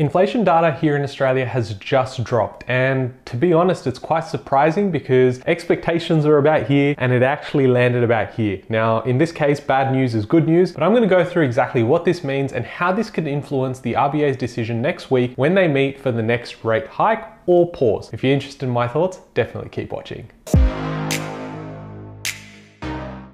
Inflation data here in Australia has just dropped, and to be honest, it's quite surprising because expectations are about here and it actually landed about here. Now, in this case, bad news is good news, but I'm going to go through exactly what this means and how this could influence the RBA's decision next week when they meet for the next rate hike or pause. If you're interested in my thoughts, definitely keep watching.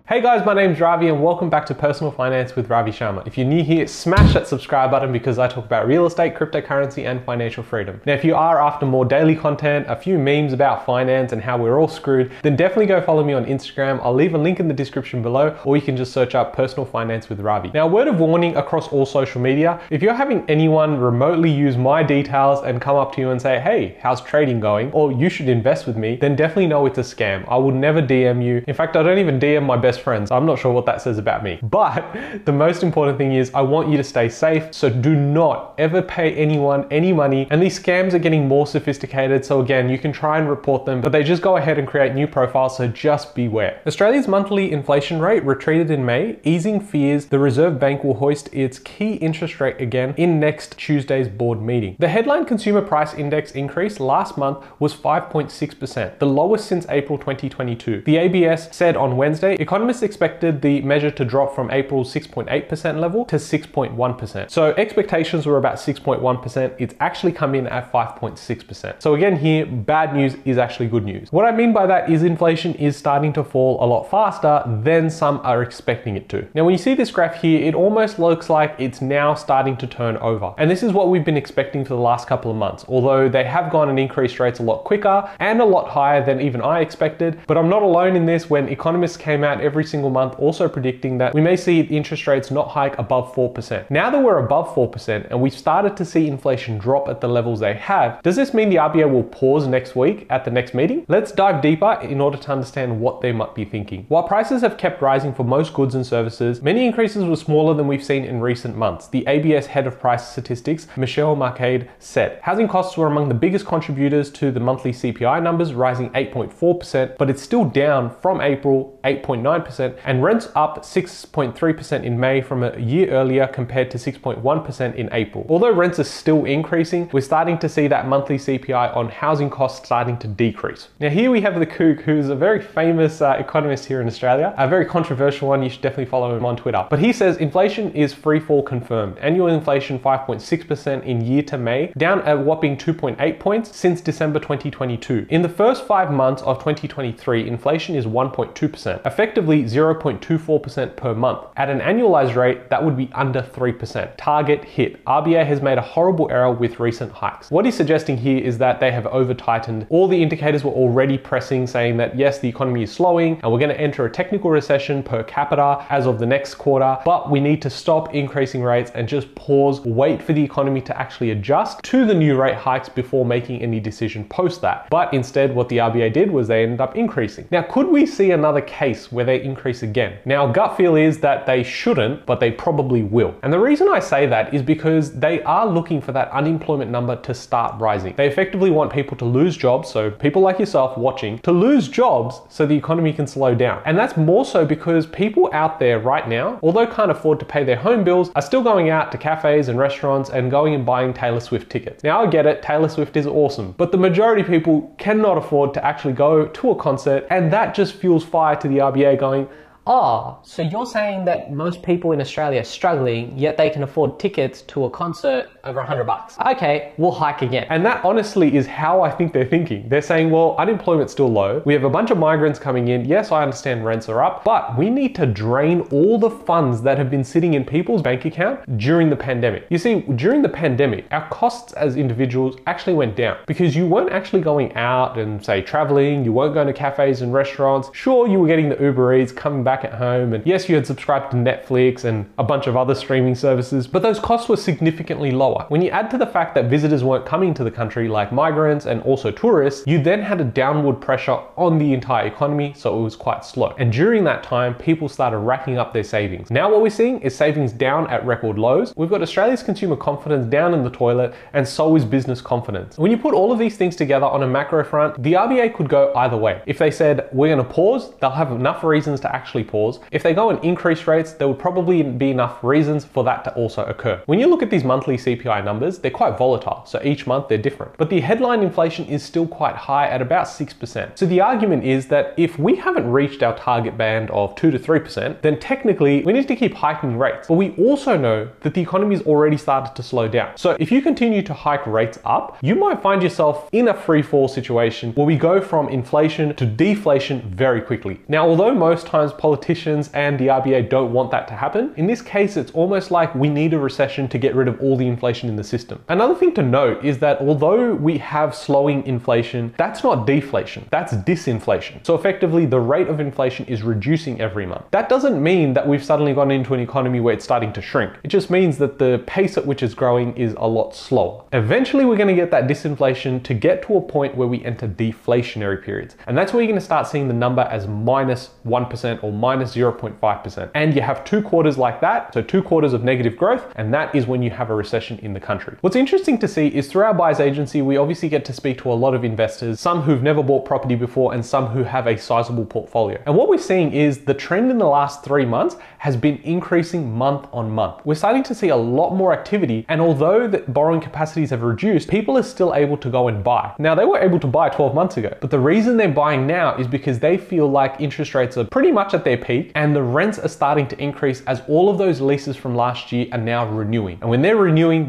Hey guys, my name's Ravi and welcome back to Personal Finance with Ravi Sharma. If you're new here, smash that subscribe button because I talk about real estate, cryptocurrency and financial freedom. Now, if you are after more daily content, a few memes about finance and how we're all screwed, then definitely go follow me on Instagram. I'll leave a link in the description below, or you can just search up Personal Finance with Ravi. Now, word of warning across all social media, if you're having anyone remotely use my details and come up to you and say, hey, how's trading going? Or you should invest with me, then definitely know it's a scam. I will never DM you. In fact, I don't even DM my best friends. I'm not sure what that says about me. But the most important thing is I want you to stay safe. So do not ever pay anyone any money. And these scams are getting more sophisticated. So again, you can try and report them, but they just go ahead and create new profiles. So just beware. Australia's monthly inflation rate retreated in May, easing fears the Reserve Bank will hoist its key interest rate again in next Tuesday's board meeting. The headline consumer price index increase last month was 5.6%, the lowest since April 2022. The ABS said on Wednesday, economists expected the measure to drop from April's 6.8% level to 6.1%. So expectations were about 6.1%. It's actually come in at 5.6%. So again here, bad news is actually good news. What I mean by that is inflation is starting to fall a lot faster than some are expecting it to. Now, when you see this graph here, it almost looks like it's now starting to turn over. And this is what we've been expecting for the last couple of months, although they have gone and increased rates a lot quicker and a lot higher than even I expected. But I'm not alone in this when economists came out every single month also predicting that we may see interest rates not hike above 4%. Now that we're above 4% and we've started to see inflation drop at the levels they have, does this mean the RBA will pause next week at the next meeting? Let's dive deeper in order to understand what they might be thinking. While prices have kept rising for most goods and services, many increases were smaller than we've seen in recent months. The ABS head of price statistics, Michelle Marquade, said housing costs were among the biggest contributors to the monthly CPI numbers, rising 8.4%, but it's still down from April 8.9%, and rents up 6.3% in May from a year earlier compared to 6.1% in April. Although rents are still increasing, we're starting to see that monthly CPI on housing costs starting to decrease. Now here we have the Kook, who's a very famous economist here in Australia, a very controversial one. You should definitely follow him on Twitter. But he says inflation is free fall confirmed. Annual inflation 5.6% in year to May, down a whopping 2.8 points since December 2022. In the first 5 months of 2023, inflation is 1.2%. Effectively 0.24% per month. At an annualized rate, that would be under 3%. Target hit. RBA has made a horrible error with recent hikes. What he's suggesting here is that they have over-tightened. All the indicators were already pressing, saying that yes, the economy is slowing and we're going to enter a technical recession per capita as of the next quarter, but we need to stop increasing rates and just pause, wait for the economy to actually adjust to the new rate hikes before making any decision post that. But instead, what the RBA did was they ended up increasing. Now, could we see another case where they increase again? Now, gut feel is that they shouldn't, but they probably will. And the reason I say that is because they are looking for that unemployment number to start rising. They effectively want people to lose jobs, so people like yourself watching, to lose jobs so the economy can slow down. And that's more so because people out there right now, although can't afford to pay their home bills, are still going out to cafes and restaurants and going and buying Taylor Swift tickets. Now, I get it, Taylor Swift is awesome, but the majority of people cannot afford to actually go to a concert, and that just fuels fire to the RBA going, ah, so you're saying that most people in Australia are struggling, yet they can afford tickets to a concert over $100. Okay, we'll hike again. And that honestly is how I think they're thinking. They're saying, well, unemployment's still low. We have a bunch of migrants coming in. Yes, I understand rents are up, but we need to drain all the funds that have been sitting in people's bank account during the pandemic. You see, during the pandemic, our costs as individuals actually went down because you weren't actually going out and say traveling. You weren't going to cafes and restaurants. Sure, you were getting the Uber Eats, coming back at home, and yes, you had subscribed to Netflix and a bunch of other streaming services, but those costs were significantly lower. When you add to the fact that visitors weren't coming to the country like migrants and also tourists, you then had a downward pressure on the entire economy, so it was quite slow. And during that time, people started racking up their savings. Now what we're seeing is savings down at record lows. We've got Australia's consumer confidence down in the toilet, and so is business confidence. When you put all of these things together on a macro front, the RBA could go either way. If they said, we're going to pause, they'll have enough reasons to actually pause, if they go and increase rates, there would probably be enough reasons for that to also occur. When you look at these monthly CPI numbers, they're quite volatile, so each month they're different. But the headline inflation is still quite high at about 6%. So the argument is that if we haven't reached our target band of 2 to 3%, then technically we need to keep hiking rates. But we also know that the economy's already started to slow down. So if you continue to hike rates up, you might find yourself in a free fall situation where we go from inflation to deflation very quickly. Now, although most times politicians and the RBA don't want that to happen, in this case, it's almost like we need a recession to get rid of all the inflation in the system. Another thing to note is that although we have slowing inflation, that's not deflation, that's disinflation. So effectively, the rate of inflation is reducing every month. That doesn't mean that we've suddenly gone into an economy where it's starting to shrink. It just means that the pace at which it's growing is a lot slower. Eventually, we're going to get that disinflation to get to a point where we enter deflationary periods. And that's where you're going to start seeing the number as minus 1% or minus 0.5%. And you have 2 quarters like that, so 2 quarters of negative growth, and that is when you have a recession in the country. What's interesting to see is through our buyers agency, we obviously get to speak to a lot of investors, some who've never bought property before and some who have a sizable portfolio. And what we're seeing is the trend in the last 3 months has been increasing month on month. We're starting to see a lot more activity, and although the borrowing capacities have reduced, people are still able to go and buy. Now, they were able to buy 12 months ago, but the reason they're buying now is because they feel like interest rates are pretty much at their peak and the rents are starting to increase as all of those leases from last year are now renewing. And when they're renewing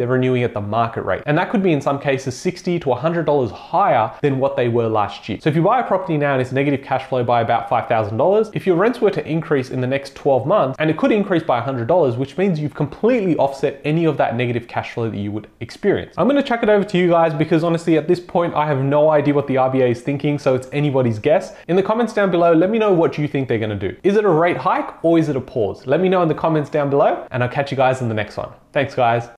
at the market rate. And that could be in some cases $60 to $100 higher than what they were last year. So if you buy a property now and it's negative cash flow by about $5,000, if your rents were to increase in the next 12 months, and it could increase by $100, which means you've completely offset any of that negative cash flow that you would experience. I'm going to chuck it over to you guys because honestly, at this point, I have no idea what the RBA is thinking, so it's anybody's guess. In the comments down below, let me know what you think they're going to do. Is it a rate hike or is it a pause? Let me know in the comments down below, and I'll catch you guys in the next one. Thanks, guys.